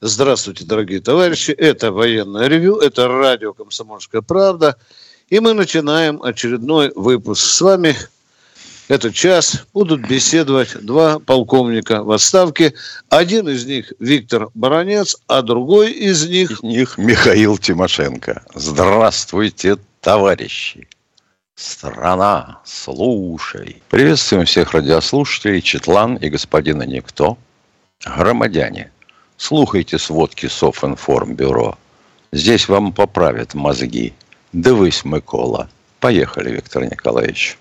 Здравствуйте, дорогие товарищи. Это военное ревю, это радио «Комсомольская правда». И мы начинаем очередной выпуск. С вами этот час будут беседовать два полковника в отставке. Один из них Виктор Баранец, а другой из них... Михаил Тимошенко. Здравствуйте, товарищи. Страна, слушай. Приветствуем всех радиослушателей, Четлан и господина Никто. Громадяне, слухайте сводки Софинформбюро. Здесь вам поправят мозги. Дивись, Микола. Поехали, Виктор Николаевич.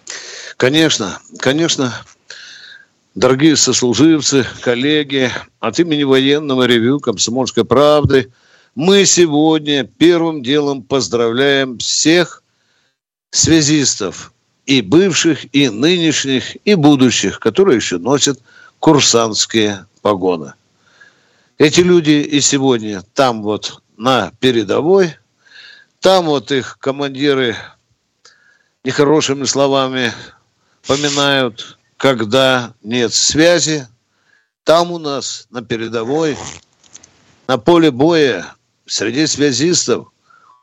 Конечно. Дорогие сослуживцы, коллеги, от имени военного ревю «Комсомольской правды» мы сегодня первым делом поздравляем всех связистов, и бывших, и нынешних, и будущих, которые еще носят курсантские погоны. Эти люди и сегодня там вот на передовой, там вот их командиры нехорошими словами поминают, когда нет связи. Там у нас на передовой, на поле боя, среди связистов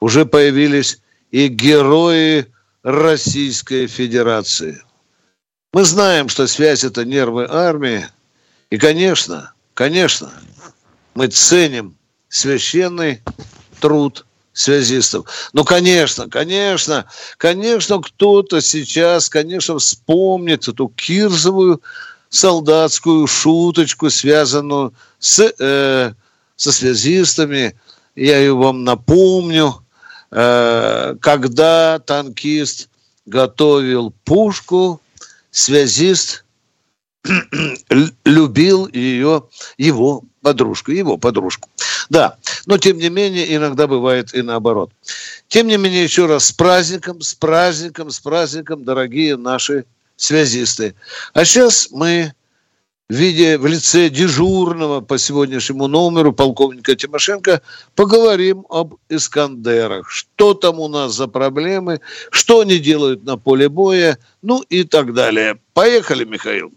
уже появились и герои Российской Федерации. Мы знаем, что связь – это нервы армии. И, конечно, мы ценим священный труд связистов. Ну, конечно, кто-то сейчас, вспомнит эту кирзовую солдатскую шуточку, связанную со связистами. Я ее вам напомню. Когда танкист готовил пушку, связист любил его подружку. Да, но тем не менее, иногда бывает и наоборот. Тем не менее, еще раз, с праздником, дорогие наши связисты. А сейчас мы в лице дежурного по сегодняшнему номеру полковника Тимошенко поговорим об «Искандерах». Что там у нас за проблемы, что они делают на поле боя, ну и так далее. Поехали, Михаил.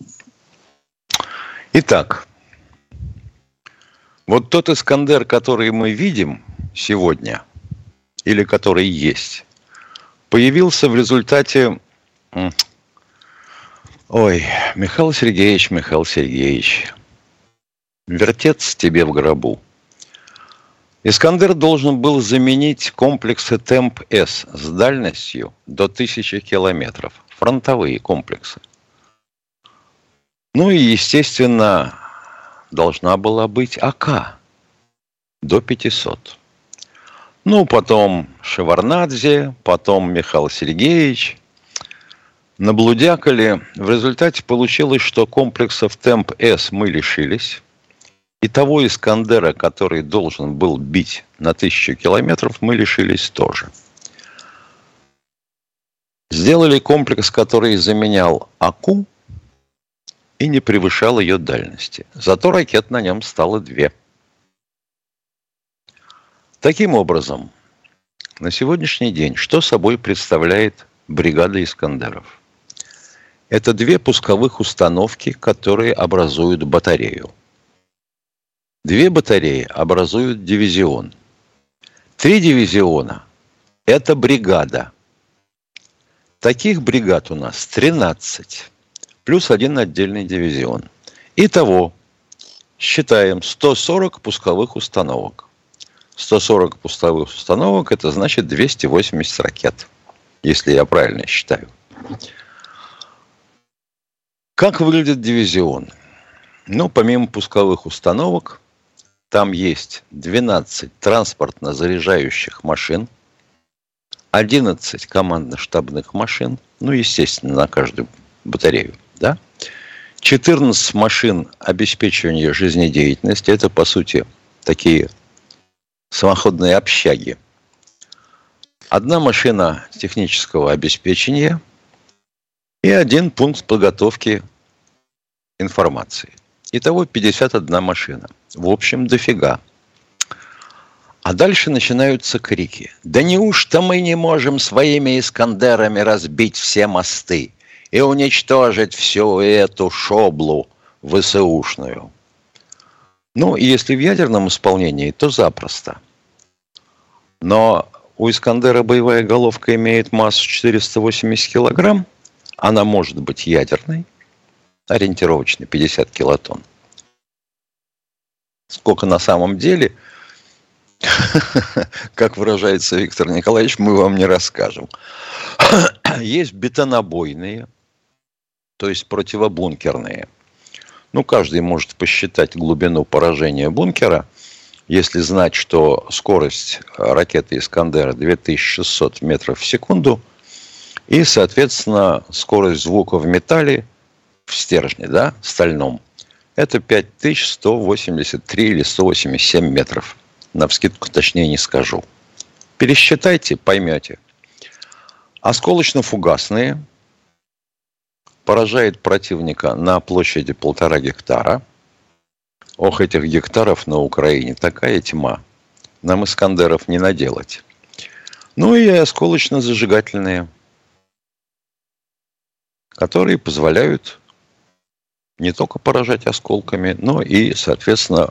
Итак, вот тот «Искандер», который мы видим сегодня, или который есть, появился в результате... Ой, Михаил Сергеевич, вертец тебе в гробу. «Искандер» должен был заменить комплексы «Темп-С» с дальностью до 1000 километров. Фронтовые комплексы. Ну и, естественно, должна была быть АК до 500. Ну, потом Шеварнадзе, потом Михаил Сергеевич... Наблудякали. В результате получилось, что комплексов «Темп-С» мы лишились. И того «Искандера», который должен был бить на 1000 километров, мы лишились тоже. Сделали комплекс, который заменял АКУ и не превышал ее дальности. Зато ракет на нем стало 2. Таким образом, на сегодняшний день что собой представляет бригада «Искандеров»? Это 2 пусковых установки, которые образуют батарею. 2 батареи образуют дивизион. 3 дивизиона – это бригада. Таких бригад у нас 13, плюс 1 отдельный дивизион. Итого, считаем 140 пусковых установок. 140 пусковых установок – это значит 280 ракет, если я правильно считаю. Как выглядит дивизион? Ну, помимо пусковых установок, там есть 12 транспортно-заряжающих машин, 11 командно-штабных машин, ну, естественно, на каждую батарею, да? 14 машин обеспечивания жизнедеятельности, это, по сути, такие самоходные общаги одна машина технического обеспечения и один пункт подготовки информации. Итого 51 машина. В общем, дофига. А дальше начинаются крики. Да неужто мы не можем своими «Искандерами» разбить все мосты и уничтожить всю эту шоблу ВСУшную? Ну, если в ядерном исполнении, то запросто. Но у «Искандера» боевая головка имеет массу 480 килограмм. Она может быть ядерной, ориентировочно 50 килотонн. Сколько на самом деле, как выражается Виктор Николаевич, мы вам не расскажем. Есть бетонобойные, то есть противобункерные. Ну, каждый может посчитать глубину поражения бункера, если знать, что скорость ракеты «Искандера» 2600 метров в секунду, и, соответственно, скорость звука в металле, в стержне, да, стальном, это 5183 или 187 метров. Навскидку точнее не скажу. Пересчитайте, поймете. Осколочно-фугасные поражают противника на площади 1,5 гектара. Ох, этих гектаров на Украине такая тьма. Нам «Искандеров» не наделать. Ну и осколочно-зажигательные, которые позволяют не только поражать осколками, но и, соответственно,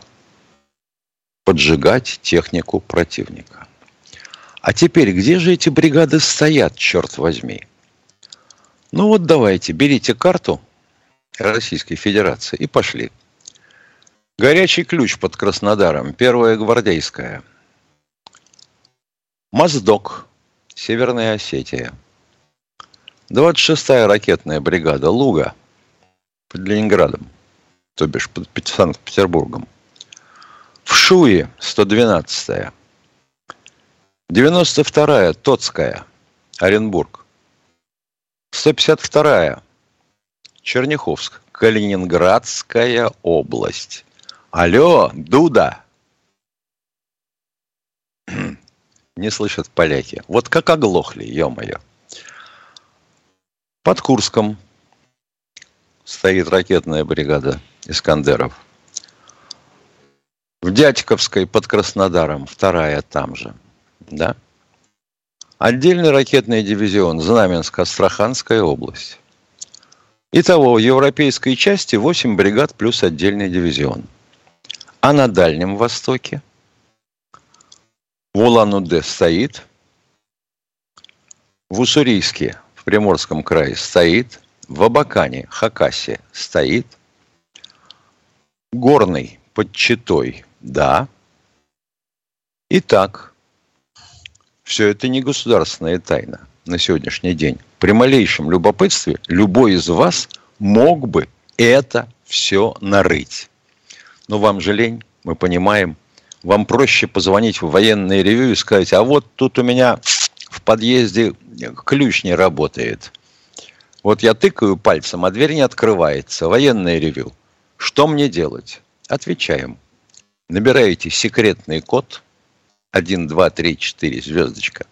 поджигать технику противника. А теперь, где же эти бригады стоят, черт возьми? Ну вот давайте, берите карту Российской Федерации и пошли. Горячий ключ под Краснодаром, 1-я гвардейская. Моздок, Северная Осетия. 26-я ракетная бригада «Луга» под Ленинградом, то бишь под Санкт-Петербургом. В Шуе 112-я. 92-я Тоцкая, Оренбург. 152-я Черняховск, Калининградская область. Алло, Дуда! Не слышат поляки. Вот как оглохли, ё-моё. Под Курском стоит ракетная бригада «Искандеров». В Дятьковской под Краснодаром 2-я там же. Да? Отдельный ракетный дивизион Знаменско-Астраханская область. Итого в европейской части 8 бригад плюс отдельный дивизион. А на Дальнем Востоке в Улан-Удэ стоит, в Уссурийске, в Приморском крае стоит, в Абакане, Хакасии стоит, Горный под Читой, да. Итак, все это не государственная тайна на сегодняшний день. При малейшем любопытстве любой из вас мог бы это все нарыть. Но вам же лень, мы понимаем. Вам проще позвонить в военное ревью и сказать: а вот тут у меня в подъезде ключ не работает. Вот я тыкаю пальцем, а дверь не открывается. Военное ревью. Что мне делать? Отвечаем. Набираете секретный код 1234 звездочка.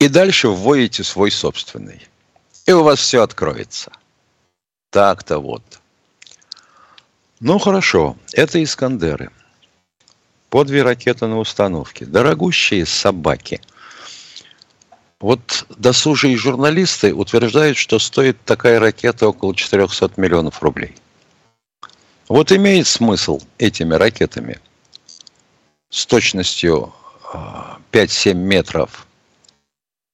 И дальше вводите свой собственный. И у вас все откроется. Так-то вот. Ну хорошо, это «Искандеры». По 2 ракеты на установке. Дорогущие собаки. Вот досужие журналисты утверждают, что стоит такая ракета около 400 миллионов рублей. Вот имеет смысл этими ракетами с точностью 5-7 метров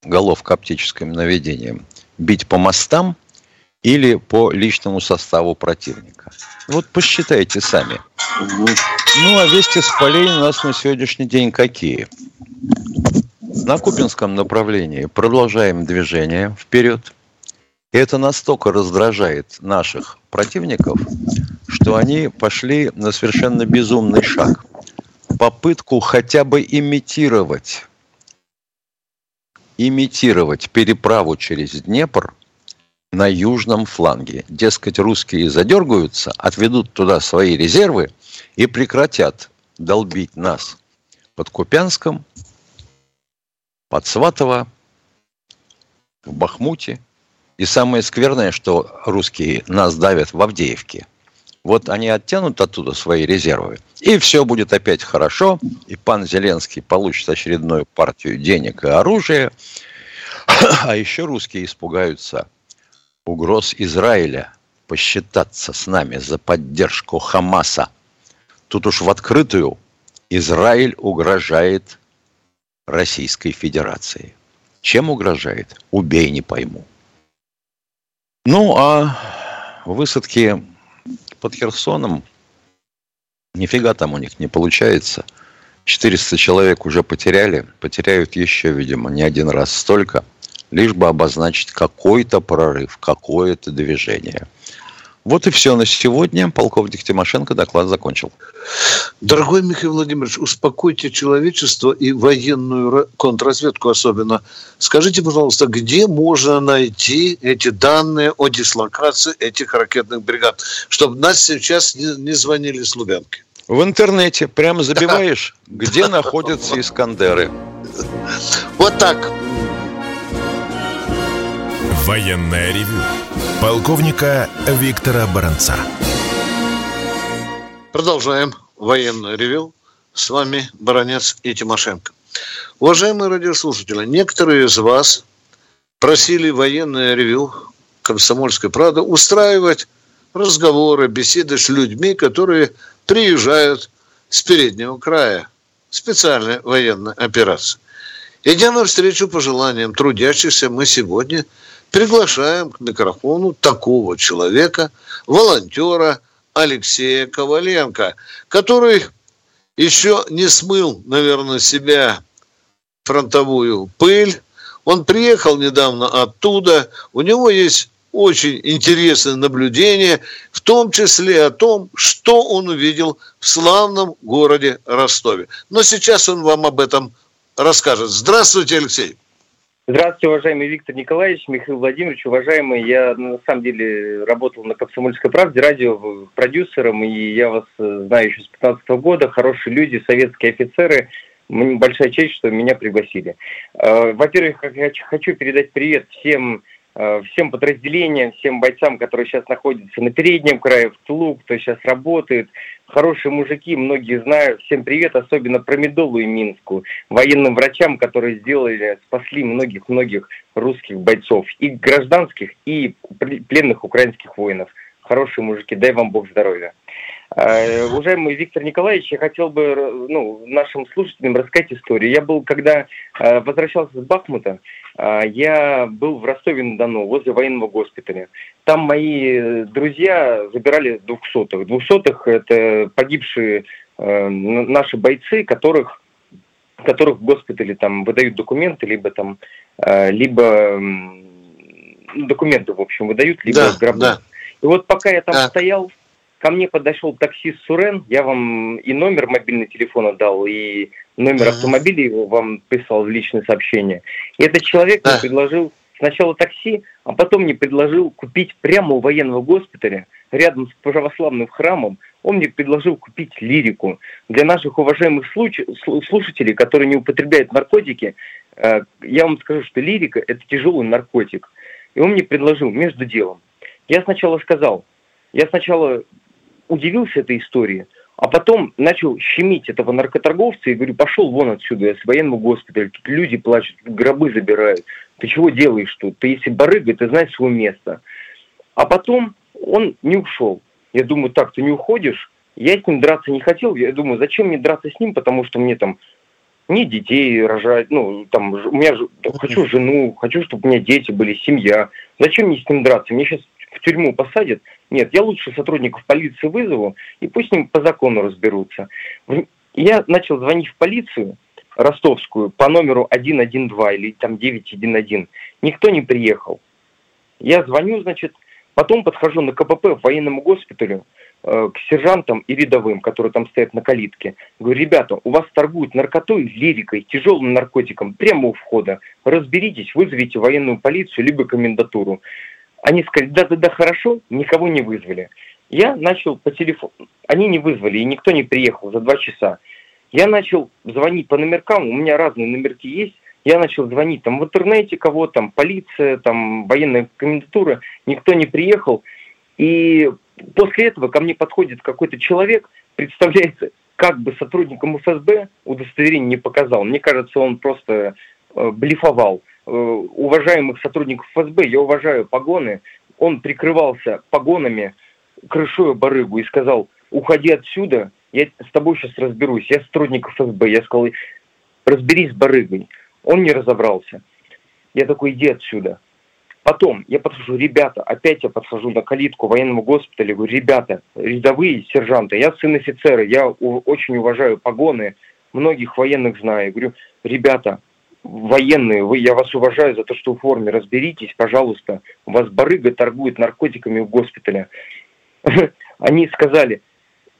головка оптическим наведением бить по мостам или по личному составу противника? Вот посчитайте сами. Ну, а вести с полей у нас на сегодняшний день какие? На Купянском направлении продолжаем движение вперед. И это настолько раздражает наших противников, что они пошли на совершенно безумный шаг. Попытку хотя бы имитировать переправу через Днепр на южном фланге. Дескать, русские задергаются, отведут туда свои резервы и прекратят долбить нас под Купянском, под Сватово, в Бахмуте. И самое скверное, что русские нас давят в Авдеевке. Вот они оттянут оттуда свои резервы, и все будет опять хорошо, и пан Зеленский получит очередную партию денег и оружия. А еще русские испугаются угроз Израиля посчитаться с нами за поддержку Хамаса. Тут уж в открытую Израиль угрожает Российской Федерации. Чем угрожает? Убей, не пойму. Ну, а высадки под Херсоном, нифига там у них не получается. 400 человек уже потеряли, потеряют еще, видимо, не один раз столько, лишь бы обозначить какой-то прорыв, какое-то движение. Вот и все на сегодня. Полковник Тимошенко доклад закончил. Дорогой Михаил Владимирович, успокойте человечество и военную контрразведку особенно. Скажите, пожалуйста, где можно найти эти данные о дислокации этих ракетных бригад, чтобы нас сейчас не звонили с Лубянки? В интернете прямо забиваешь, где находятся Искандеры. Вот так. Военное ревю полковника Виктора Баранца. Продолжаем военное ревю. С вами Баранец и Тимошенко. Уважаемые радиослушатели, некоторые из вас просили военное ревю «Комсомольской правды» устраивать разговоры, беседы с людьми, которые приезжают с переднего края. Специальная военная операция. Идя навстречу пожеланиям трудящихся, мы сегодня приглашаем к микрофону такого человека, волонтера Алексея Коваленко, который еще не смыл, наверное, с себя фронтовую пыль. Он приехал недавно оттуда. У него есть очень интересное наблюдение, в том числе о том, что он увидел в славном городе Ростове. Но сейчас он вам об этом расскажет. Здравствуйте, Алексей. Здравствуйте, уважаемый Виктор Николаевич, Михаил Владимирович, уважаемый. Я на самом деле работал на «Комсомольской правде» радио продюсером, и я вас знаю еще с 2015 года. Хорошие люди, советские офицеры. Большая честь, что меня пригласили. Во-первых, я хочу передать привет всем подразделениям, всем бойцам, которые сейчас находятся на переднем крае, в тылу, кто сейчас работает. Хорошие мужики, многие знают. Всем привет, особенно Промедолу и Минску, военным врачам, которые спасли многих-многих русских бойцов, и гражданских, и пленных украинских воинов. Хорошие мужики, дай вам Бог здоровья. Уважаемый Виктор Николаевич, я хотел бы нашим слушателям рассказать историю. Я был, когда возвращался с Бахмута, я был в Ростове-на-Дону, возле военного госпиталя. Там мои друзья забирали 200-х. 200-х – это погибшие наши бойцы, которых в госпитале там выдают документы, либо документы, в общем, выдают, либо гробницы. Да. И вот пока я там стоял, ко мне подошел таксист Сурен, я вам и номер мобильного телефона дал, и номер автомобиля его вам прислал в личное сообщение. И этот человек мне предложил сначала такси, а потом мне предложил купить прямо у военного госпиталя, рядом с православным храмом, он мне предложил купить лирику. Для наших уважаемых слушателей, которые не употребляют наркотики, я вам скажу, что лирика – это тяжелый наркотик. И он мне предложил между делом. Я сначала удивился этой истории, а потом начал щемить этого наркоторговца и говорю: пошел вон отсюда, я с военного госпиталя, тут люди плачут, тут гробы забирают, ты чего делаешь тут, ты если барыга, ты знаешь свое место. А потом он не ушел. Я думаю, так, ты не уходишь, я с ним драться не хотел, я думаю, зачем мне драться с ним, потому что мне там не детей рожать, у меня хочу жену, хочу, чтобы у меня дети были, семья, зачем мне с ним драться, мне сейчас в тюрьму посадят. Нет, я лучше сотрудников полиции вызову, и пусть с ним по закону разберутся. Я начал звонить в полицию ростовскую по номеру 112 или там 911. Никто не приехал. Я звоню, потом подхожу на КПП к военному госпиталю, к сержантам и рядовым, которые там стоят на калитке. Говорю: ребята, у вас торгуют наркотой, лирикой, тяжелым наркотиком прямо у входа. Разберитесь, вызовите военную полицию, либо комендатуру. Они сказали: да, хорошо, никого не вызвали. Я начал по телефону, они не вызвали, и никто не приехал за 2 часа. Я начал звонить по номеркам, у меня разные номерки есть, Я начал звонить там в интернете кого там, полиция, там, военная комендатура, никто не приехал. И после этого ко мне подходит какой-то человек, представляется, как бы сотрудником ФСБ, удостоверение не показал. Мне кажется, он просто блефовал. Уважаемых сотрудников ФСБ, я уважаю погоны, он прикрывался погонами, крышуя барыгу, и сказал: уходи отсюда, я с тобой сейчас разберусь, я сотрудник ФСБ. Я сказал: разберись с барыгой. Он не разобрался. Я такой: иди отсюда. Потом я подхожу: ребята, опять я подхожу на калитку военного госпиталя, говорю: ребята, рядовые сержанты, я сын офицера, я очень уважаю погоны, многих военных знаю. Я говорю: ребята, военные, я вас уважаю за то, что в форме, разберитесь, пожалуйста, у вас барыга торгует наркотиками в госпитале. Они сказали: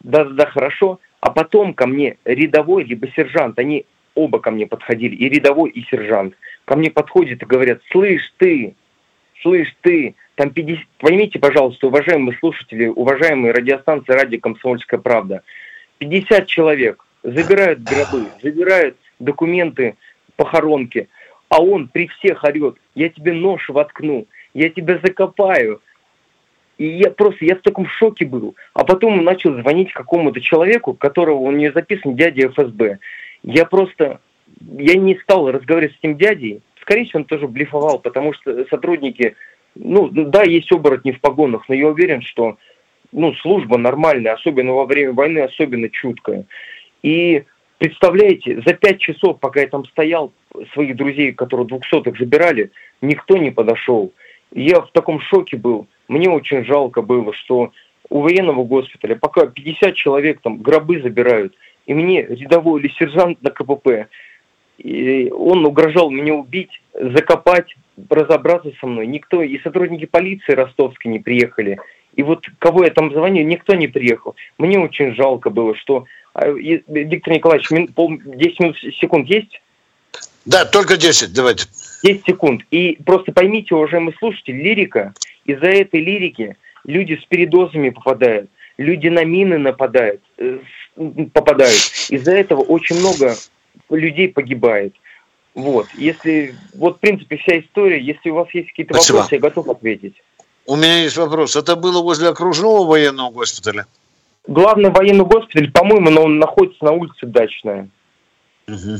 да-да-да, хорошо. А потом ко мне рядовой либо сержант, они оба ко мне подходили, и рядовой, и сержант, ко мне подходят и говорят: слышь ты, там 50... Поймите, пожалуйста, уважаемые слушатели, уважаемые радиостанции «Радио Комсомольская правда», 50 человек забирают гробы, забирают документы, похоронки, а он при всех орет: я тебе нож воткну, я тебя закопаю. И я в таком шоке был. А потом он начал звонить какому-то человеку, которого он не записан, дядя ФСБ. Я не стал разговаривать с этим дядей. Скорее всего, он тоже блефовал, потому что сотрудники... есть оборотни в погонах, но я уверен, что служба нормальная, особенно во время войны, особенно чуткая. И представляете, за 5 часов, пока я там стоял, своих друзей, которые 200-х забирали, никто не подошел. Я в таком шоке был. Мне очень жалко было, что у военного госпиталя пока 50 человек там гробы забирают, и мне рядовой или сержант на КПП, и он угрожал меня убить, закопать, разобраться со мной. Никто, и сотрудники полиции ростовской не приехали. И вот кого я там звонил, никто не приехал. Мне очень жалко было, что... Виктор Николаевич, 10 минут, секунд есть? Да, только 10, давайте. 10 секунд. И просто поймите, уважаемые слушатели, лирика... Из-за этой лирики люди с передозами попадают, люди на мины попадают. Из-за этого очень много людей погибает. Вот, в принципе, вся история. Если у вас есть какие-то вопросы, я готов ответить. У меня есть вопрос. Это было возле окружного военного госпиталя? Главный военный госпиталь, по-моему, но он находится на улице Дачная. Угу.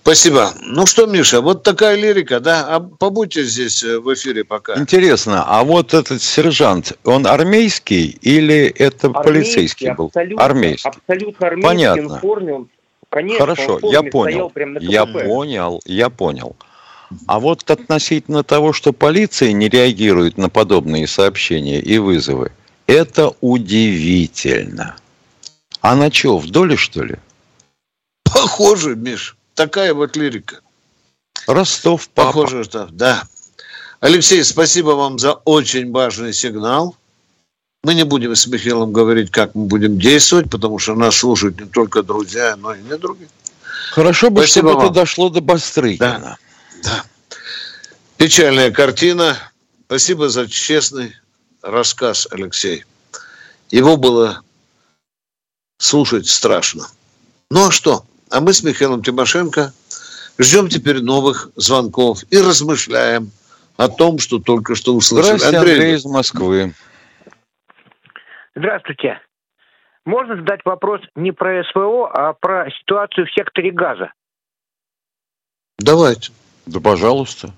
Спасибо. Ну что, Миша, вот такая лирика, да? А побудьте здесь в эфире пока. Интересно, а вот этот сержант, он армейский или это полицейский был? Армейский. Абсолютно армейский. Понятно. Он в форме, конечно. Хорошо, он в форме, я понял. Я понял. А вот относительно того, что полиция не реагирует на подобные сообщения и вызовы, это удивительно. Она что, вдоль, что ли? Похоже, Миш. Такая вот лирика. Ростов, папа. Похоже, что... Да. Алексей, спасибо вам за очень важный сигнал. Мы не будем с Михаилом говорить, как мы будем действовать, потому что нас слушают не только друзья, но и не другие. Хорошо бы, спасибо, чтобы вам. Это дошло до Бастрыкина. Да. Печальная картина. Спасибо за честный рассказ, Алексей. Его было слушать страшно. Ну а что? А мы с Михаилом Тимошенко ждем теперь новых звонков и размышляем о том, что только что услышали. Здравствуйте, Андрей из Москвы. Здравствуйте. Можно задать вопрос не про СВО, а про ситуацию в секторе Газа? Давайте. Да, пожалуйста.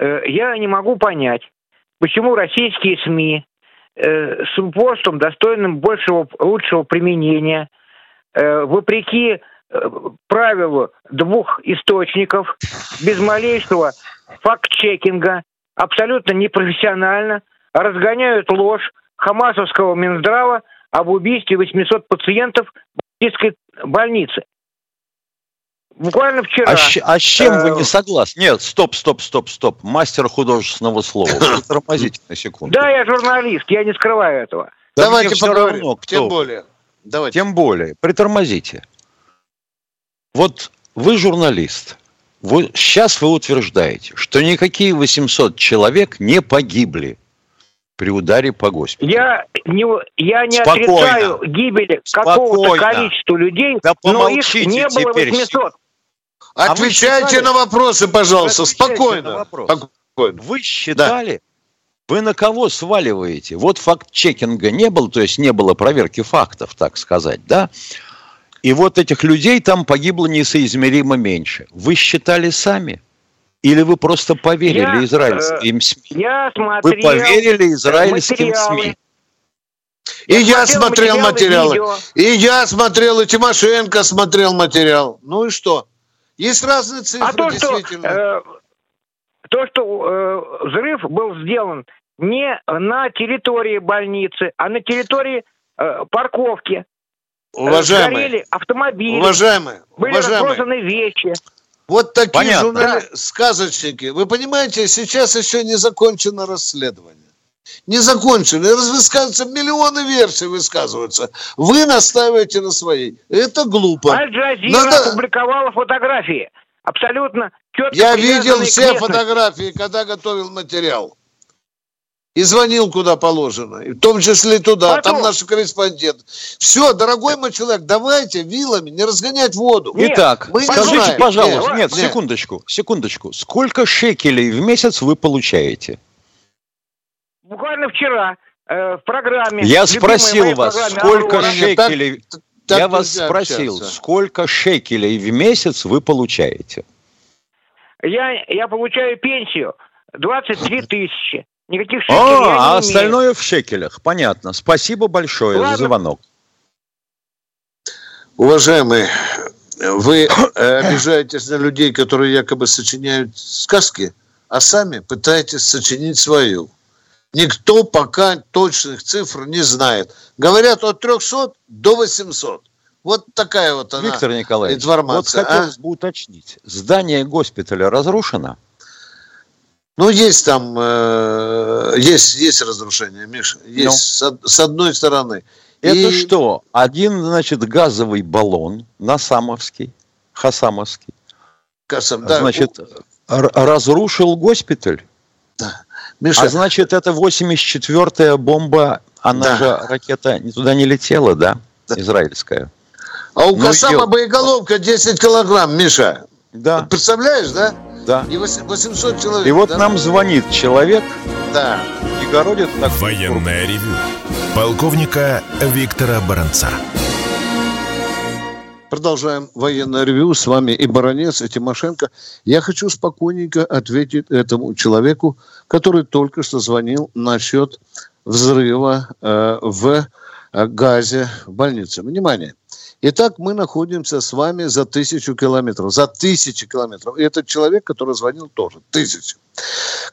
Я не могу понять, почему российские СМИ с упорством, достойным лучшего применения, вопреки правилу 2 источников, без малейшего факт-чекинга, абсолютно непрофессионально разгоняют ложь хамасовского Минздрава об убийстве 800 пациентов в бахмутской больнице. Буквально вчера... А с чем вы не согласны? Нет, стоп. Мастер художественного слова. Тормозите на секунду. Да, я журналист, я не скрываю этого. Давайте поговорим, тем более. Давайте. Тем более, притормозите. Вот вы журналист. Сейчас вы утверждаете, что никакие 800 человек не погибли при ударе по госпиталю. Я не Спокойно. Отрицаю гибели Спокойно. Какого-то количества людей, да, но их не было 800. Отвечайте на вопросы, пожалуйста, спокойно. Спокойно. Вы считали, вы на кого сваливаете? Вот факт-чекинга не было, то есть не было проверки фактов, так сказать, да? И вот этих людей там погибло несоизмеримо меньше. Вы считали сами? Или вы просто поверили израильским СМИ? Я смотрел, вы поверили израильским СМИ. И я смотрел материалы. И я смотрел, и Тимошенко смотрел материал. Ну и что? Есть разные цифры, действительно. То, что взрыв был сделан не на территории больницы, а на территории парковки. Сгорели автомобили. Были разбросаны вещи. Вот такие сказочники. Вы понимаете, сейчас еще не закончено расследование. Не закончено. Высказываются миллионы версий, высказываются. Вы настаиваете на своей. Это глупо. Аль-Джазира опубликовала фотографии. Абсолютно четко. Я видел все фотографии, когда готовил материал. И звонил, куда положено. И в том числе и туда. Потом... Там наш корреспондент. Все, дорогой мой человек, давайте вилами не разгонять воду. Нет, итак, скажите, пожалуйста. Нет, секундочку. Сколько шекелей в месяц вы получаете? Буквально вчера в программе... Я спросил вас, сколько шекелей... Я вас спросил, сколько шекелей в месяц вы получаете? Я получаю пенсию 22 тысячи. Никаких шекелей я не имею. А остальное в шекелях. Понятно. Спасибо большое за звонок. Уважаемые, вы обижаетесь на людей, которые якобы сочиняют сказки, а сами пытаетесь сочинить свою. Никто пока точных цифр не знает. Говорят от 300 до 800. Вот такая вот она информация. Виктор Николаевич, информация, вот хотелось бы уточнить. Здание госпиталя разрушено? Ну, есть там, есть разрушение, Миша. Есть с одной стороны. Это и... что? Один, значит, газовый баллон Хасамовский. Значит, разрушил госпиталь? Да. Миша, значит, это 84-я бомба, она же ракета туда не летела, да? Израильская. А у Касама боеголовка 10 килограмм, Миша. Да. Представляешь, да? Да. И 800 человек. И вот нам звонит человек. Да. И городит так. Военное ревю полковника Виктора Баранца. Продолжаем военное ревю. С вами и Баранец, и Тимошенко. Я хочу спокойненько ответить этому человеку, который только что звонил насчет взрыва в Газе в больнице. Внимание. Итак, мы находимся с вами за 1000 километров. За 1000 километров. И этот человек, который звонил, тоже 1000.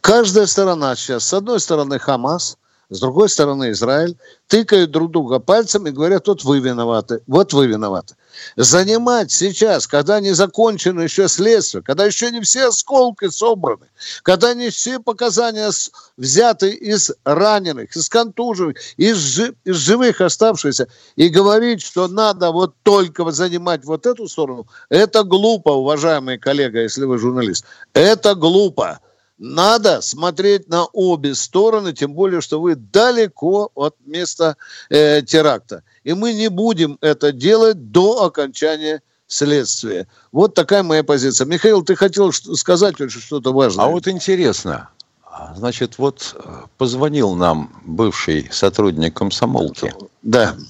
Каждая сторона сейчас. С одной стороны Хамас, с другой стороны Израиль. Тыкают друг друга пальцем и говорят, вот вы виноваты, вот вы виноваты. Занимать сейчас, когда не закончено еще следствие, когда еще не все осколки собраны, когда не все показания взяты из раненых, из контуженных, из живых оставшихся, и говорить, что надо вот только занимать вот эту сторону, это глупо, уважаемый коллега, если вы журналист, это глупо. Надо смотреть на обе стороны, тем более, что вы далеко от места теракта. И мы не будем это делать до окончания следствия. Вот такая моя позиция. Михаил, ты хотел сказать что-то важное? А вот интересно. Значит, вот позвонил нам бывший сотрудник комсомолки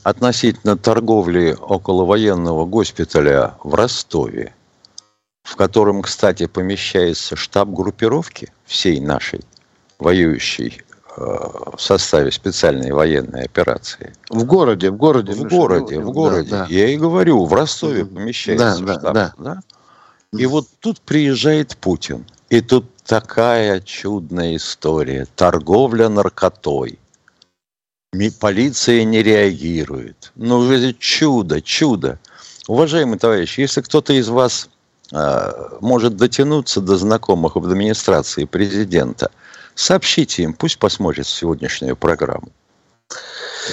относительно торговли околовоенного госпиталя в Ростове, в котором, кстати, помещается штаб группировки всей нашей воюющей в составе специальной военной операции. В городе. Да. Я и говорю, в Ростове помещается штаб. Да. И вот тут приезжает Путин. И тут такая чудная история. Торговля наркотой. Полиция не реагирует. Ну, это чудо. Уважаемые товарищи, если кто-то из вас может дотянуться до знакомых в администрации президента, сообщите им, пусть посмотрят сегодняшнюю программу.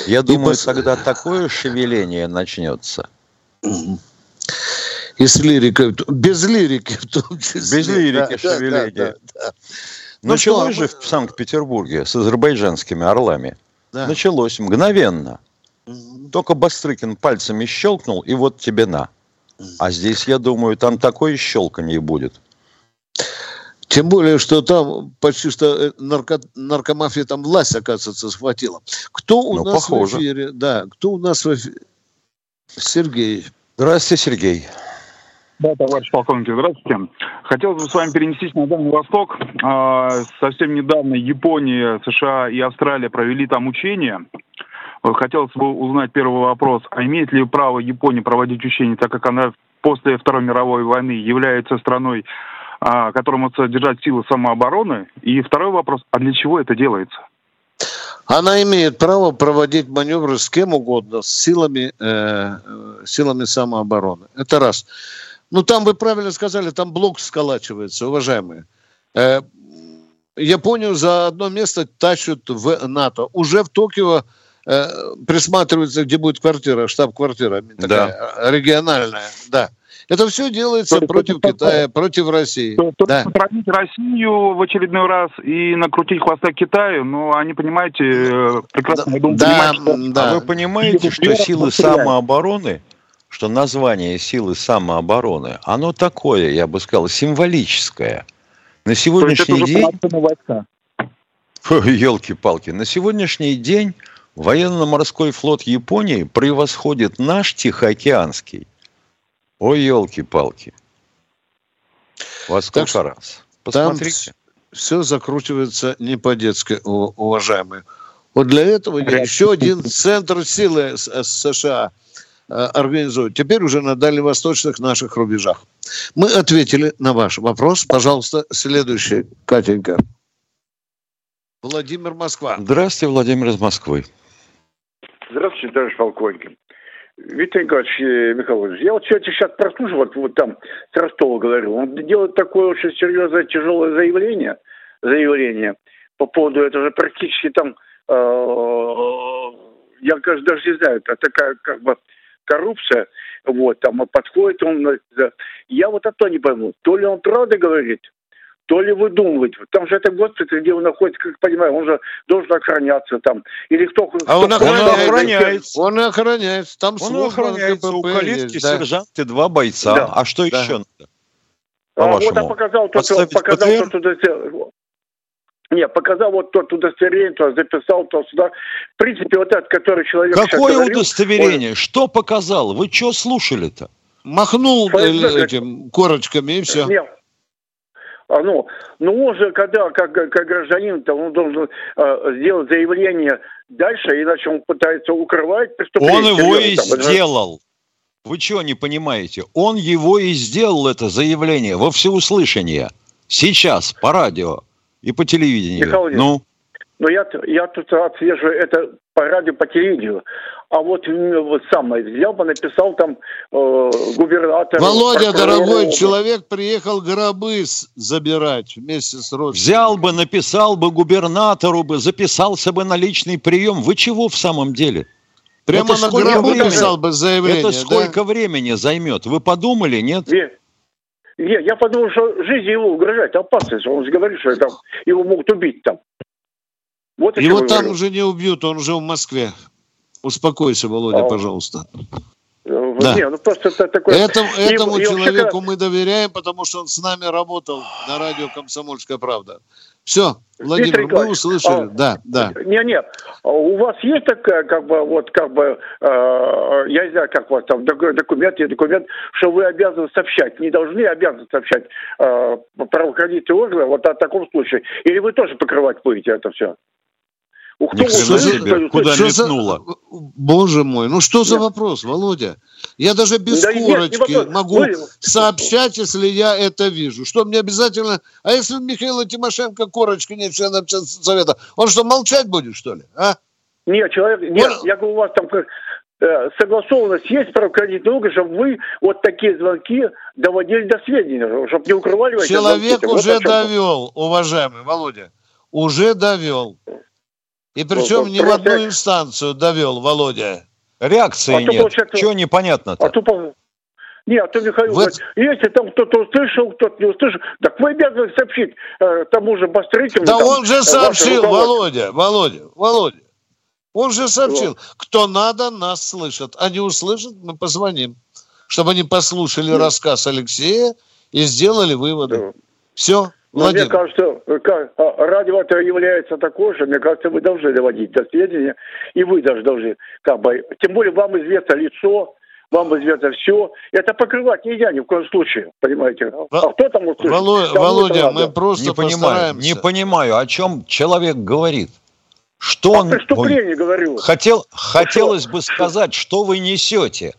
Я думаю, тогда такое шевеление начнется. И с лирикой, без лирики в том числе. Без лирики шевеление. Началось же в Санкт-Петербурге с азербайджанскими орлами. Да. Началось мгновенно. Только Бастрыкин пальцами щелкнул, и вот тебе на. А здесь, я думаю, там такое щелканье будет. Тем более, что там почти что наркомафия, там власть, оказывается, схватила. Кто у нас похоже. В эфире? Да, кто у нас в эфире? Сергей. Здравствуйте, Сергей. Да, товарищ полковник, здравствуйте. Хотел бы с вами перенестись на Дальний Восток. Совсем недавно Япония, США и Австралия провели там учения. Хотелось бы узнать первый вопрос. А имеет ли право Япония проводить учения, так как она после Второй мировой войны является страной, которому содержать силы самообороны? И второй вопрос. А для чего это делается? Она имеет право проводить маневры с кем угодно, с силами самообороны. Это раз. Ну, там вы правильно сказали, там блок сколачивается, уважаемые. Японию за одно место тащат в НАТО. Уже в Токио присматривается, где будет квартира, штаб-квартира такая, да. Региональная. Да. Это все делается против Китая, против России. Да. Против Россию в очередной раз и накрутить хвоста Китаю, но они, понимаете, прекрасно... Да. Вы понимаете, что силы самообороны, что название силы самообороны, оно такое, я бы сказал, символическое. На сегодняшний день... Елки-палки. На сегодняшний день военно-морской флот Японии превосходит наш Тихоокеанский. Ой, елки-палки. Во сколько так раз? Посмотрите. Все закручивается не по-детски, уважаемые. Вот для этого еще один центр силы США организует. Теперь уже на дальневосточных наших рубежах. Мы ответили на ваш вопрос. Пожалуйста, следующий, Катенька. Владимир, Москва. Здравствуйте, Владимир из Москвы. Здравствуйте, товарищ полковник. Виктор Николаевич Михайлович, я вот сегодня сейчас прослушал, вот там с Ростова говорил, он делает такое очень серьезное, тяжелое заявление по поводу, это же практически там, я, конечно, даже не знаю, это такая как бы коррупция, вот, там подходит он, я вот это не пойму, то ли он правда говорит, то ли выдумывать. Там же это госпиталь, где он находится, как понимаю, он же должен охраняться там. Или кто он охраняется. Там он охраняется. У калитки сержант и два бойца. Да. А что еще надо? Вот он показал, показал удостоверение, то записал, то сюда. В принципе, вот этот, который человек... Какое удостоверение? Он... Что показал? Вы что слушали-то? Махнул этим корочками и все. Нет. Ну, он же, когда, как гражданин, он должен сделать заявление дальше, иначе он пытается укрывать преступление. Он его и сделал. Вы чего не понимаете? Он его и сделал, это заявление, во всеуслышание. Сейчас, по радио и по телевидению. Ну, я тут отслеживаю это по радио, по телевидению. А вот самое, я бы написал там губернатор... Володя, дорогой человек, приехал гробы забирать вместе с родственниками. Взял бы, написал бы губернатору, бы записался бы на личный прием. Вы чего в самом деле? Прямо на гробу написал бы заявление. Это сколько времени займет? Вы подумали, нет? Нет, я подумал, что жизнь его угрожает, опасность. Он же говорит, что там, его могут убить там. Вот его там говорю. Уже не убьют, он уже в Москве. Успокойся, Володя, пожалуйста. Да. Не, ну просто такое... Этому человеку мы доверяем, потому что он с нами работал на радио «Комсомольская правда». Все, Владимир, мы услышали. Да. Нет, у вас есть такая, я не знаю, как у вас там документ, что вы обязаны сообщать, не должны, обязаны сообщать правоохранительные органы вот о таком случае. Или вы тоже покрывать будете это все? Куда метнуло? Боже мой, ну что за вопрос, Володя? Я даже без корочки могу сообщать, если я это вижу. Что мне обязательно... А если у Михаила Тимошенко корочки нет, члена Совета, он что, молчать будет, что ли? А? Нет, человек... Нет, я говорю, у вас там... согласованность есть правоохранительные органы, чтобы вы вот такие звонки доводили до сведения, чтобы не укрывали... Человек уже довел, уважаемый Володя, уже довел. И причем не в одну инстанцию довел, Володя. Реакции нет. Чего непонятно-то? А то Михаил говорит, если там кто-то услышал, кто-то не услышал, так вы обязаны сообщить тому же Бастрыкину. Да он же сообщил, Володя. Он же сообщил, кто надо, нас слышит. А не услышит, мы позвоним. чтобы они послушали рассказ Алексея и сделали выводы. Да. Все. Но мне кажется, радио это является такой же, мне кажется, вы должны доводить до сведения, и вы даже должны, как бы, тем более вам известно лицо, вам известно все, это покрывать нельзя ни в коем случае, понимаете? А кто там услышит? Володя, мы просто не понимаю, о чем человек говорит. Что он говорил? Хотелось бы сказать, что вы несете.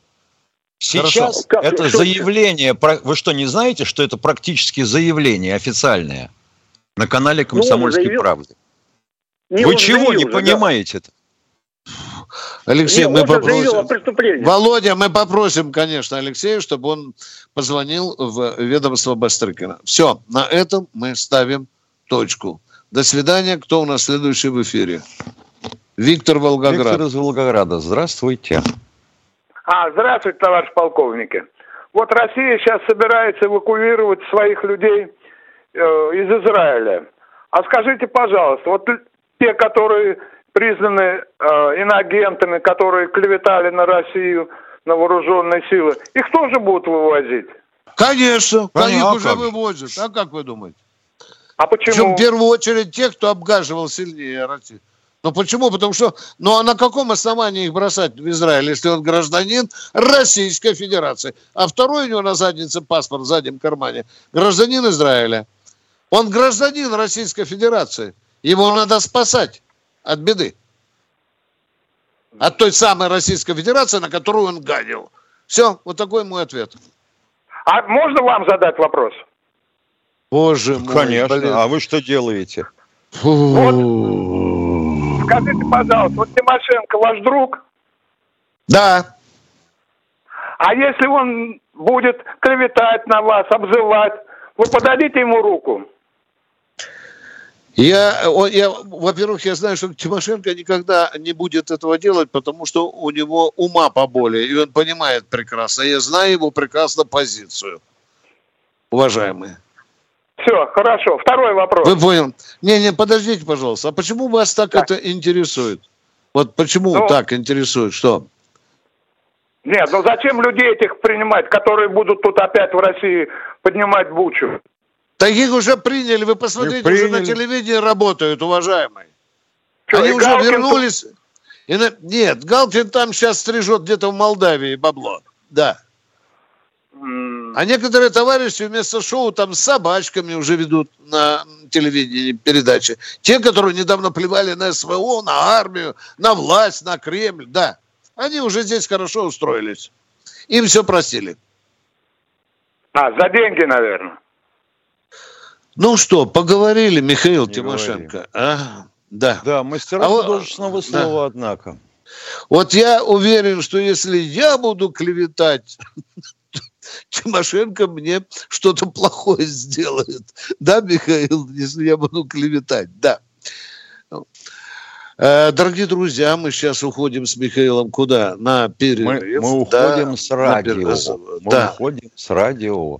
Сейчас это заявление... Вы что, не знаете, что это практически заявление официальное на канале «Комсомольской правды»? Вы чего не понимаете-то? Алексей, мы попросим... Володя, мы попросим, конечно, Алексея, чтобы он позвонил в ведомство Бастрыкина. Все, на этом мы ставим точку. До свидания. Кто у нас следующий в эфире? Виктор Волгоград. Виктор из Волгограда. Здравствуйте. Здравствуйте, товарищ полковник. Вот Россия сейчас собирается эвакуировать своих людей из Израиля. А скажите, пожалуйста, вот те, которые признаны иноагентами, которые клеветали на Россию, на вооруженные силы, их тоже будут вывозить? Конечно, их уже вывозят. А как вы думаете? А почему? Причем в первую очередь тех, кто обгаживал сильнее Россию. Ну почему? Потому что, а на каком основании их бросать в Израиль, если он гражданин Российской Федерации? А второй у него на заднице паспорт в заднем кармане. Гражданин Израиля. Он гражданин Российской Федерации. Его надо спасать от беды. От той самой Российской Федерации, на которую он гадил. Все, вот такой мой ответ. А можно вам задать вопрос? Боже мой. Конечно. Блин. А вы что делаете? Скажите, пожалуйста, вот Тимошенко ваш друг? Да. А если он будет клеветать на вас, обзывать, вы подадите ему руку? Во-первых, я знаю, что Тимошенко никогда не будет этого делать, потому что у него ума поболее, и он понимает прекрасно. Я знаю его прекрасно позицию, уважаемые. Все, хорошо. Второй вопрос. Вы понял. Подождите, пожалуйста. А почему вас так это интересует? Вот почему так интересует? Что? Нет, зачем людей этих принимать, которые будут тут опять в России поднимать бучу? Таких уже приняли. Вы посмотрите, приняли. Уже на телевидении работают, уважаемые. Что, они уже Галкин вернулись. Нет, Галкин там сейчас стрижет где-то в Молдавии бабло. Да. А некоторые товарищи вместо шоу там с собачками уже ведут на телевидении передачи. Те, которые недавно плевали на СВО, на армию, на власть, на Кремль, да. Они уже здесь хорошо устроились. Им все простили. За деньги, наверное. Ну что, поговорили, Михаил Тимошенко. Да, мастера художественного слова, однако. Вот я уверен, что если я буду клеветать... Тимошенко мне что-то плохое сделает. Да, Михаил, если я буду клеветать? Да. Дорогие друзья, мы сейчас уходим с Михаилом куда? На перерыв. Мы уходим с радио. Уходим с радио.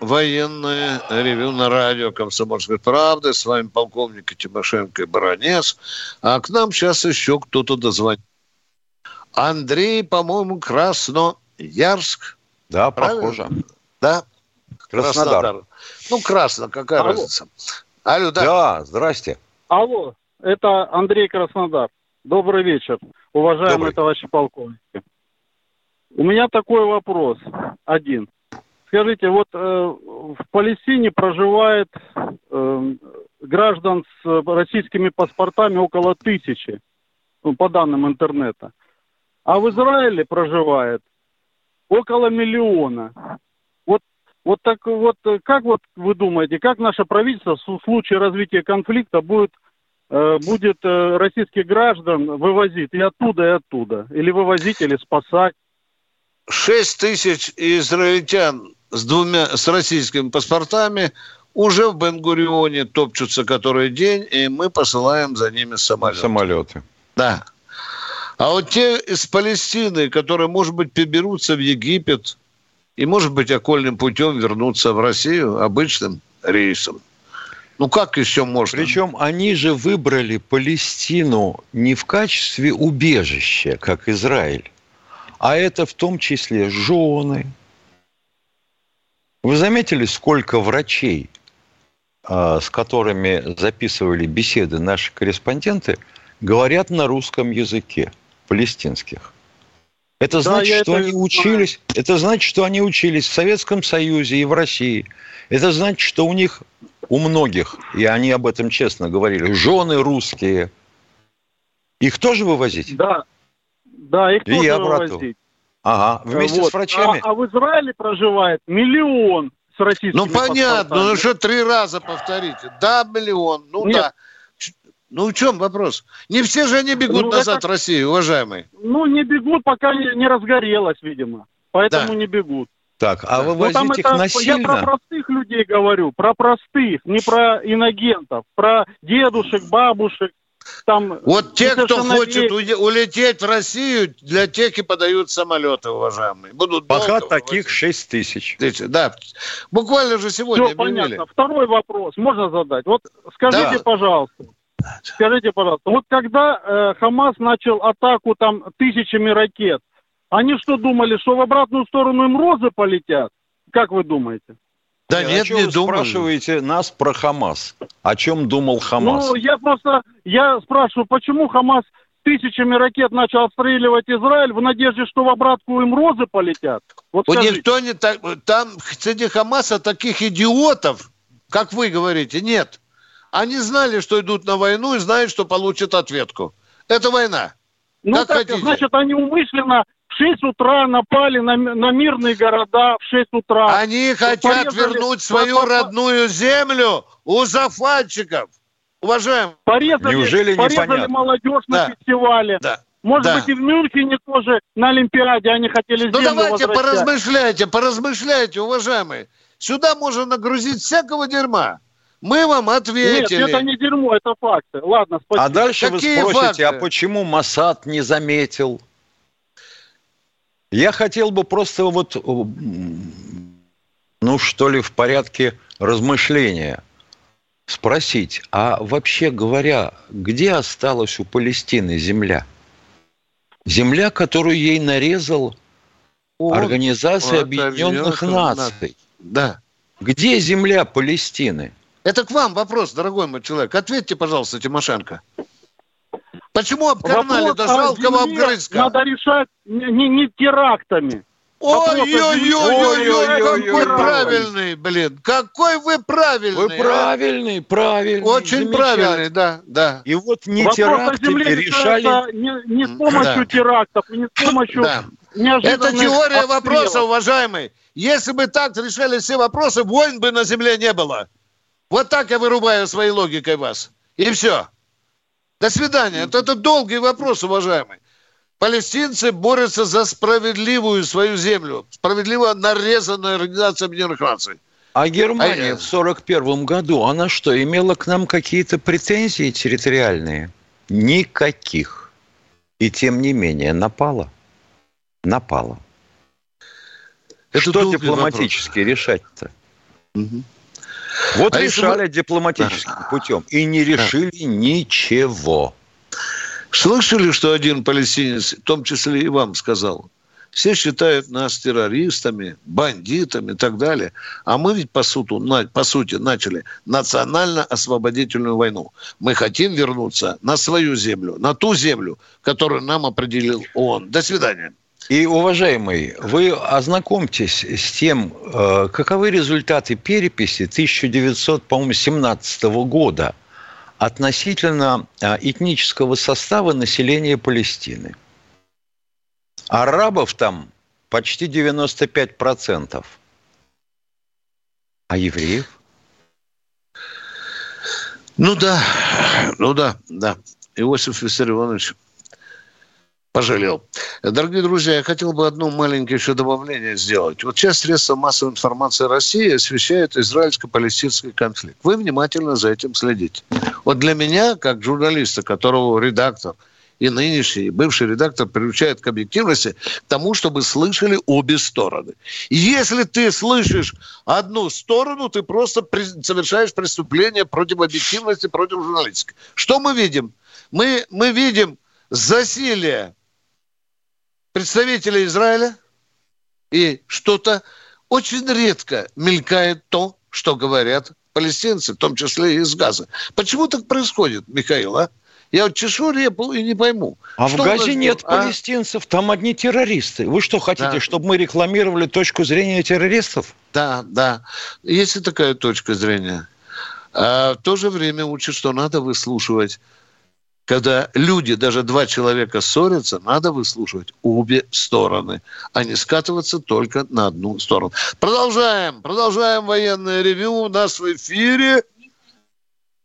Военное ревю на радио «Комсомольской правды». С вами полковник Тимошенко и Баранец. А к нам сейчас еще кто-то дозвонил. Андрей, по-моему, Красноярск. Да, правильно? Похоже. Да? Краснодар. Какая разница. Алло, да. Да, здрасте. Алло, это Андрей, Краснодар. Добрый вечер, уважаемые товарищи полковники. У меня такой вопрос один. Скажите, вот в Палестине проживает граждан с российскими паспортами около 1000, по данным интернета. А в Израиле проживает около 1 миллиона. Как вы думаете, как наше правительство в случае развития конфликта будет российских граждан вывозить и оттуда, или вывозить, или спасать? 6 тысяч израильтян с российскими паспортами уже в Бен-Гурионе топчутся который день, и мы посылаем за ними самолеты. Да. А вот те из Палестины, которые, может быть, переберутся в Египет и, может быть, окольным путем вернутся в Россию обычным рейсом. Ну, как еще можно? Причем они же выбрали Палестину не в качестве убежища, как Израиль, а это в том числе жены. Вы заметили, сколько врачей, с которыми записывали беседы наши корреспонденты, говорят на русском языке палестинских? Это значит, что они учились. Это значит, что они учились в Советском Союзе и в России. Это значит, что у них, у многих, и они об этом честно говорили, жены русские. Их тоже вывозить? Да, их тоже вывозить. Ага, вместе вот с врачами. А в Израиле проживает 1 миллион с российскими паспортами. Ну, понятно, ну что 3 раза повторите. Да, 1 миллион, ну нет. Да. Ну, в чем вопрос? Не все же они бегут назад в Россию, уважаемые. Ну, не бегут, пока не разгорелось, видимо. Поэтому не бегут. Так, а вывозить их насильно? Я про простых людей говорю, про простых, не про инагентов, про дедушек, бабушек. Там вот те, кто хочет улететь в Россию, для тех и подают самолеты, уважаемые. Будут пока таких 6 тысяч. Да, буквально же сегодня все объявили. Понятно. Второй вопрос можно задать? Вот скажите, пожалуйста. Скажите, пожалуйста, вот когда Хамас начал атаку там тысячами ракет, они что думали, что в обратную сторону им розы полетят? Как вы думаете? Да нет, не думали. Спрашиваете нас про Хамас. О чем думал Хамас? Ну, я спрашиваю, почему Хамас тысячами ракет начал обстреливать Израиль в надежде, что в обратку им розы полетят? Вот никто не так... Там среди Хамаса таких идиотов, как вы говорите, нет. Они знали, что идут на войну, и знают, что получат ответку. Это война. Ну, как хотите. Значит, они умышленно в 6 утра напали на мирные города в 6 утра. Они хотят вернуть свою родную землю у захватчиков. Уважаемые. Порезали молодежь на фестивале. Да. Может быть, и в Мюнхене тоже на Олимпиаде они хотели землю возвращать. Ну, давайте поразмышляйте, уважаемые. Сюда можно нагрузить всякого дерьма. Мы вам ответили. Нет, это не дерьмо, это факты. Ладно, спасибо. А дальше какие вы спросите, факты? А почему Моссад не заметил? Я хотел бы просто в порядке размышления спросить, а вообще говоря, где осталась у Палестины земля? Земля, которую ей нарезал Организация Объединенных Наций. Да. Где земля Палестины? Это к вам вопрос, дорогой мой человек. Ответьте, пожалуйста, Тимошенко. Почему обкарнали до жалкого обгрызка? Надо решать не терактами. Ой-ой-ой, какой правильный, блин. Какой вы правильный. Вы правильный. Очень правильный, да. И вот не терактами решали... Не с помощью терактов, не с помощью неожиданных... Это теория вопроса, уважаемый. Если бы так решали все вопросы, войн бы на земле не было. Вот так я вырубаю своей логикой вас. И все. До свидания. Это долгий вопрос, уважаемый. Палестинцы борются за справедливую свою землю. Справедливо нарезанная Организация Объединенных Наций. А Германия в 1941 году, она что, имела к нам какие-то претензии территориальные? Никаких. И тем не менее напала. Это что дипломатически решать-то? Угу. Вот решали дипломатическим путем и не решили ничего. Слышали, что один палестинец, в том числе и вам, сказал, все считают нас террористами, бандитами и так далее, а мы ведь по сути начали национально-освободительную войну. Мы хотим вернуться на свою землю, на ту землю, которую нам определил ООН. До свидания. И, уважаемый, вы ознакомьтесь с тем, каковы результаты переписи 1917 года относительно этнического состава населения Палестины. Арабов там почти 95%, а евреев? Ну да, Иосиф Виссарионович. пожалел. Дорогие друзья, я хотел бы одно маленькое еще добавление сделать. Вот сейчас средства массовой информации России освещают израильско-палестинский конфликт. Вы внимательно за этим следите. Вот для меня, как журналиста, которого редактор и нынешний, и бывший редактор приучает к объективности, к тому, чтобы слышали обе стороны. И если ты слышишь одну сторону, ты просто совершаешь преступление против объективности, против журналистики. Что мы видим? Мы видим засилие представителей Израиля, и что-то очень редко мелькает то, что говорят палестинцы, в том числе и из Газа. Почему так происходит, Михаил, а? Я вот чешу репу и не пойму. А что в Газе нет палестинцев, там одни террористы. Вы что, хотите, чтобы мы рекламировали точку зрения террористов? Да, да. Есть и такая точка зрения. А в то же время учат, что надо выслушивать. Когда люди, даже два человека ссорятся, надо выслушивать обе стороны, а не скатываться только на одну сторону. Продолжаем военное ревью. У нас в эфире...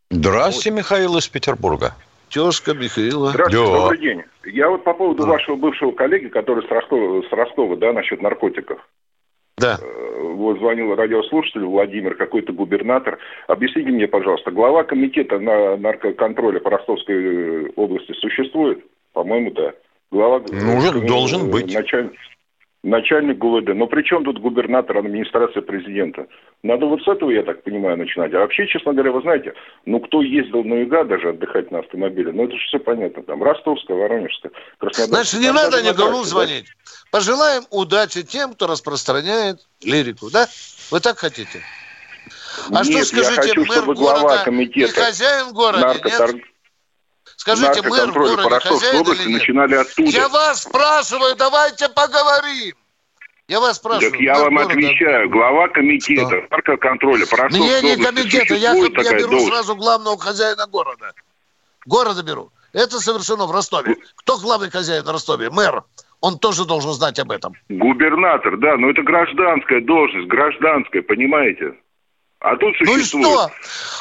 Здравствуйте, Михаил из Петербурга. Тёзка Михаила. Здравствуйте, добрый день. Я вот по поводу вашего бывшего коллеги, который с Ростова, да, насчет наркотиков. Да. Вот звонил радиослушатель Владимир, какой-то губернатор. Объясните мне, пожалуйста, глава комитета наркоконтроля по Ростовской области существует? По-моему, да. Глава должен быть. Начальник ГУВД. Но при чем тут губернатор, администрация президента? Надо вот с этого, я так понимаю, начинать. А вообще, честно говоря, вы знаете, кто ездил на юга даже отдыхать на автомобиле, это же все понятно. Там Ростовская, Воронежская, Краснодарская. Значит, не надо никому звонить. Пожелаем удачи тем, кто распространяет лирику, да? Вы так хотите? А нет, что скажите, я хочу, чтобы мэр города и хозяин города, нет? Скажите, мэр в городе хозяин или нет? Я вас спрашиваю, давайте поговорим. Я вас спрашиваю. Так я вам отвечаю. Глава комитета наркоконтроля по Ростовской области. Мне не комитета, я беру сразу главного хозяина города. Города беру. Это совершено в Ростове. Кто главный хозяин в Ростове? Мэр. Он тоже должен знать об этом. Губернатор, да, но это гражданская должность, гражданская, понимаете? А тут существует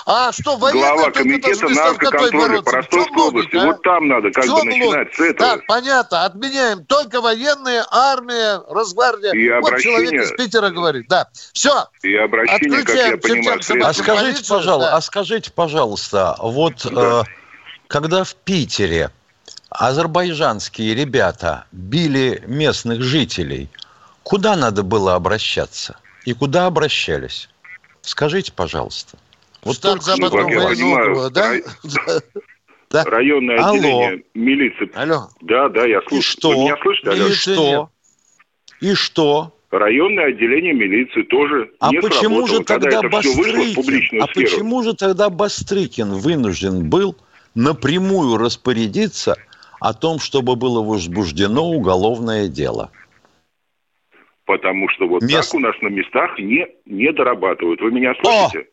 глава комитета наркоконтроля по Ростовской области. Вот там надо начинать с этого. Так, понятно. Отменяем. Только военные, армия, Росгвардия. Человек из Питера говорит. Да. Все. И обращение, как я понимаю, средства. А скажите, пожалуйста, когда в Питере азербайджанские ребята били местных жителей, куда надо было обращаться? И куда обращались? Скажите, пожалуйста. Районное отделение милиции. Алло. Да, я слушаю. И что? Районное отделение милиции тоже не сработало, когда это все вышло в публичную сферу. А почему же тогда Бастрыкин вынужден был напрямую распорядиться о том, чтобы было возбуждено уголовное дело? Потому что так у нас на местах не дорабатывают. Вы меня слышите?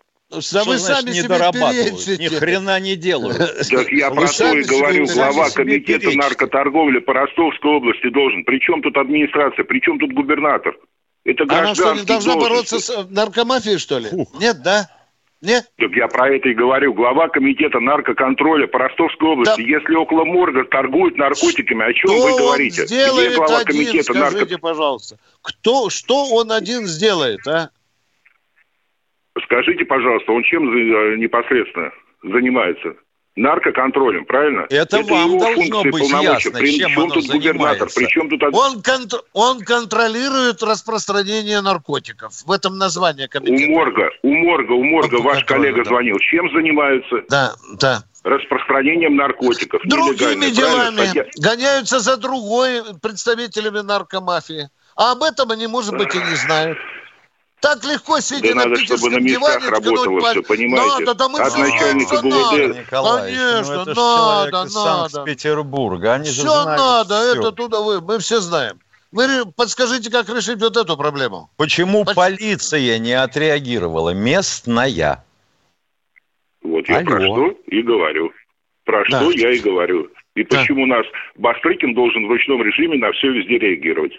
Вы сами не дорабатывают, ни хрена не делают. Так я про то и говорю, глава комитета наркоторговли по Ростовской области должен. Причем тут администрация, причем тут губернатор? Это гражданский. Она что, не должна бороться с наркомафией, что ли? Фух. Нет, да? Нет? Так я про это и говорю. Глава комитета наркоконтроля по Ростовской области. Да. Если около морга торгуют наркотиками, о чем вы говорите? Где глава комитета скажите, пожалуйста. Что он один сделает, а? Скажите, пожалуйста, он чем непосредственно занимается? Наркоконтролем, правильно? Это вам должно быть ясно, чем он тут губернатор, причем тут... Он контролирует распространение наркотиков. В этом название комитета. У морга ваш коллега звонил. Чем занимаются? Да. Распространением наркотиков. Другими делами. Гоняются за представителями наркомафии. А об этом они, может быть, и не знают. Так легко сидеть на питерском диване, работало все, понимаете? От начальника ГУВД. Конечно, надо. Санкт-Петербурга. Все надо, это туда вы. Мы все знаем. Вы подскажите, как решить вот эту проблему. Почему полиция не отреагировала? Местная. Вот я про что и говорю. И почему нас Бастрыкин должен в ручном режиме на все везде реагировать?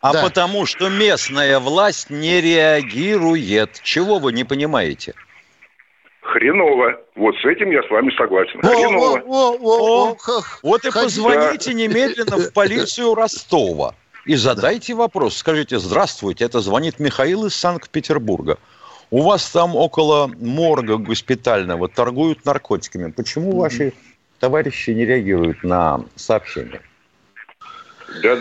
Потому что местная власть не реагирует. Чего вы не понимаете? Хреново. Вот с этим я с вами согласен. Хреново. Вот и позвоните немедленно в полицию Ростова и задайте вопрос. Скажите: здравствуйте, это звонит Михаил из Санкт-Петербурга. У вас там около морга госпитального торгуют наркотиками. Почему ваши товарищи не реагируют на сообщения? Да.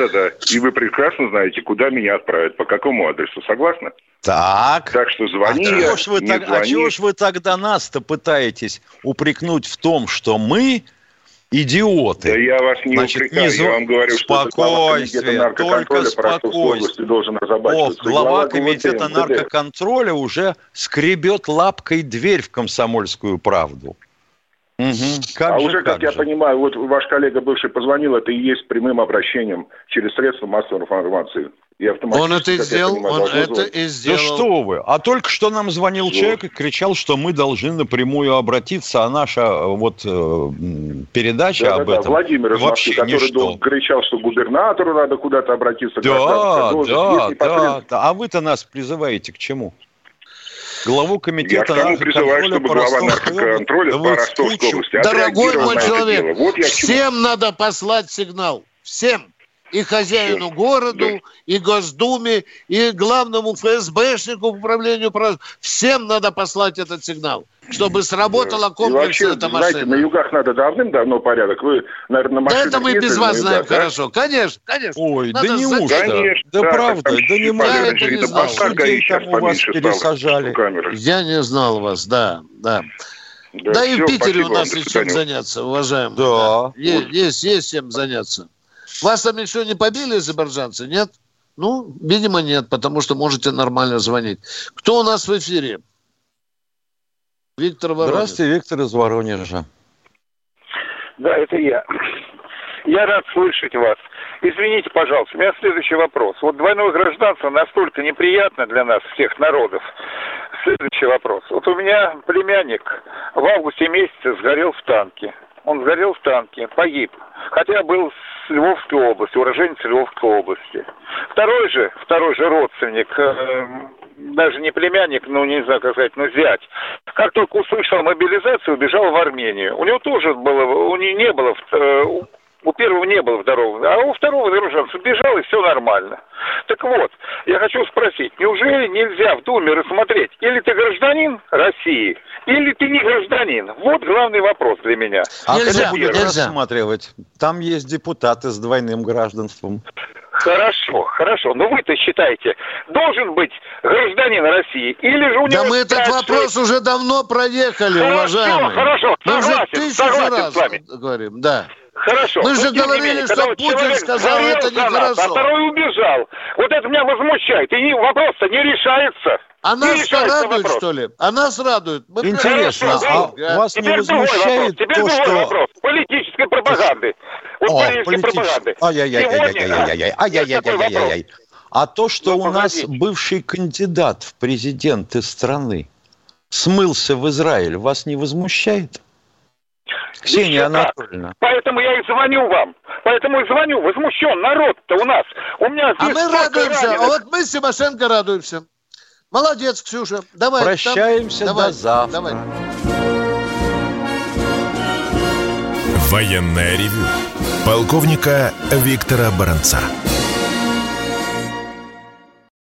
И вы прекрасно знаете, куда меня отправят, по какому адресу. Согласны? Так. Так что звони. А чего ж вы тогда нас-то пытаетесь упрекнуть в том, что мы идиоты? Да я вас не упрекаю, я вам говорю, что глава комитета наркоконтроля по области должен разобраться. Глава комитета наркоконтроля уже скребет лапкой дверь в «Комсомольскую правду». Как я понимаю, вот ваш коллега бывший позвонил, это и есть прямым обращением через средства массовой информации. И он это и сделал, понимаю, он это и сделал. Да что вы, а только что нам звонил человек и кричал, что мы должны напрямую обратиться, а наша вот передача об этом Владимир из Москвы, который кричал, что губернатору надо куда-то обратиться. А вы-то нас призываете к чему? Главу комитета наркоконтроля чтобы глава наркоконтроля по Ростовской области. Дорогой мой человек, всем надо послать сигнал. Всем. И хозяину городу, и Госдуме, и главному ФСБшнику в управлению. Всем надо послать этот сигнал, чтобы сработала комплексно эта машина. Знаете, на югах надо давным-давно порядок. Вы, наверное, на это мы без вас знаем хорошо. Конечно. Ой, надо да неужто? Правда, не знал. Людей там у вас пересажали. Я не знал вас, да. Да и в Питере у нас есть чем заняться, уважаемые. Да. Есть чем заняться. Вас там еще не побили, азербайджанцы, нет? Ну, видимо, нет, потому что можете нормально звонить. Кто у нас в эфире? Виктор Баранец. Здравствуйте, Виктор из Воронежа. Да, это я. Я рад слышать вас. Извините, пожалуйста, у меня следующий вопрос. Вот двойное гражданство настолько неприятно для нас, всех народов. Следующий вопрос. Вот у меня племянник в августе месяце сгорел в танке. Он сгорел в танке, погиб. Хотя был с Львовской области, уроженец Львовской области. Второй же родственник, даже не племянник, не знаю, как сказать, зять. Как только услышал мобилизацию, убежал в Армению. У него тоже было, у первого не было второго, а у второго заружанца убежал, и все нормально. Так вот, я хочу спросить, неужели нельзя в Думе рассмотреть, или ты гражданин России, или ты не гражданин? Вот главный вопрос для меня. А кто будет рассматривать? Там есть депутаты с двойным гражданством. Хорошо. Но вы-то считаете, должен быть гражданин России или же у него... Да мы этот вопрос уже давно проехали, уважаемые. Хорошо, согласен с вами. Говорим, да. Хорошо. Мы же говорили, менее, что Путин сказал, это нехорошо. А второй убежал. Вот это меня возмущает. И вопрос-то не решается. А нас радует, что ли? А нас радует. Интересно, а вас не возмущает то, что... политической пропаганды. Ай-яй-яй-яй-яй-яй-яй-яй-яй-яй-яй-яй-яй. А то, что у нас бывший кандидат в президенты страны смылся в Израиль, вас не возмущает? Ксения Анатольевна. Поэтому я и звоню вам. Возмущен народ-то у нас. У меня здесь мы радуемся. А вот мы с Тимошенко радуемся. Молодец, Ксюша. Давай. Прощаемся до завтра. Давай. Военное ревю полковника Виктора Баранца.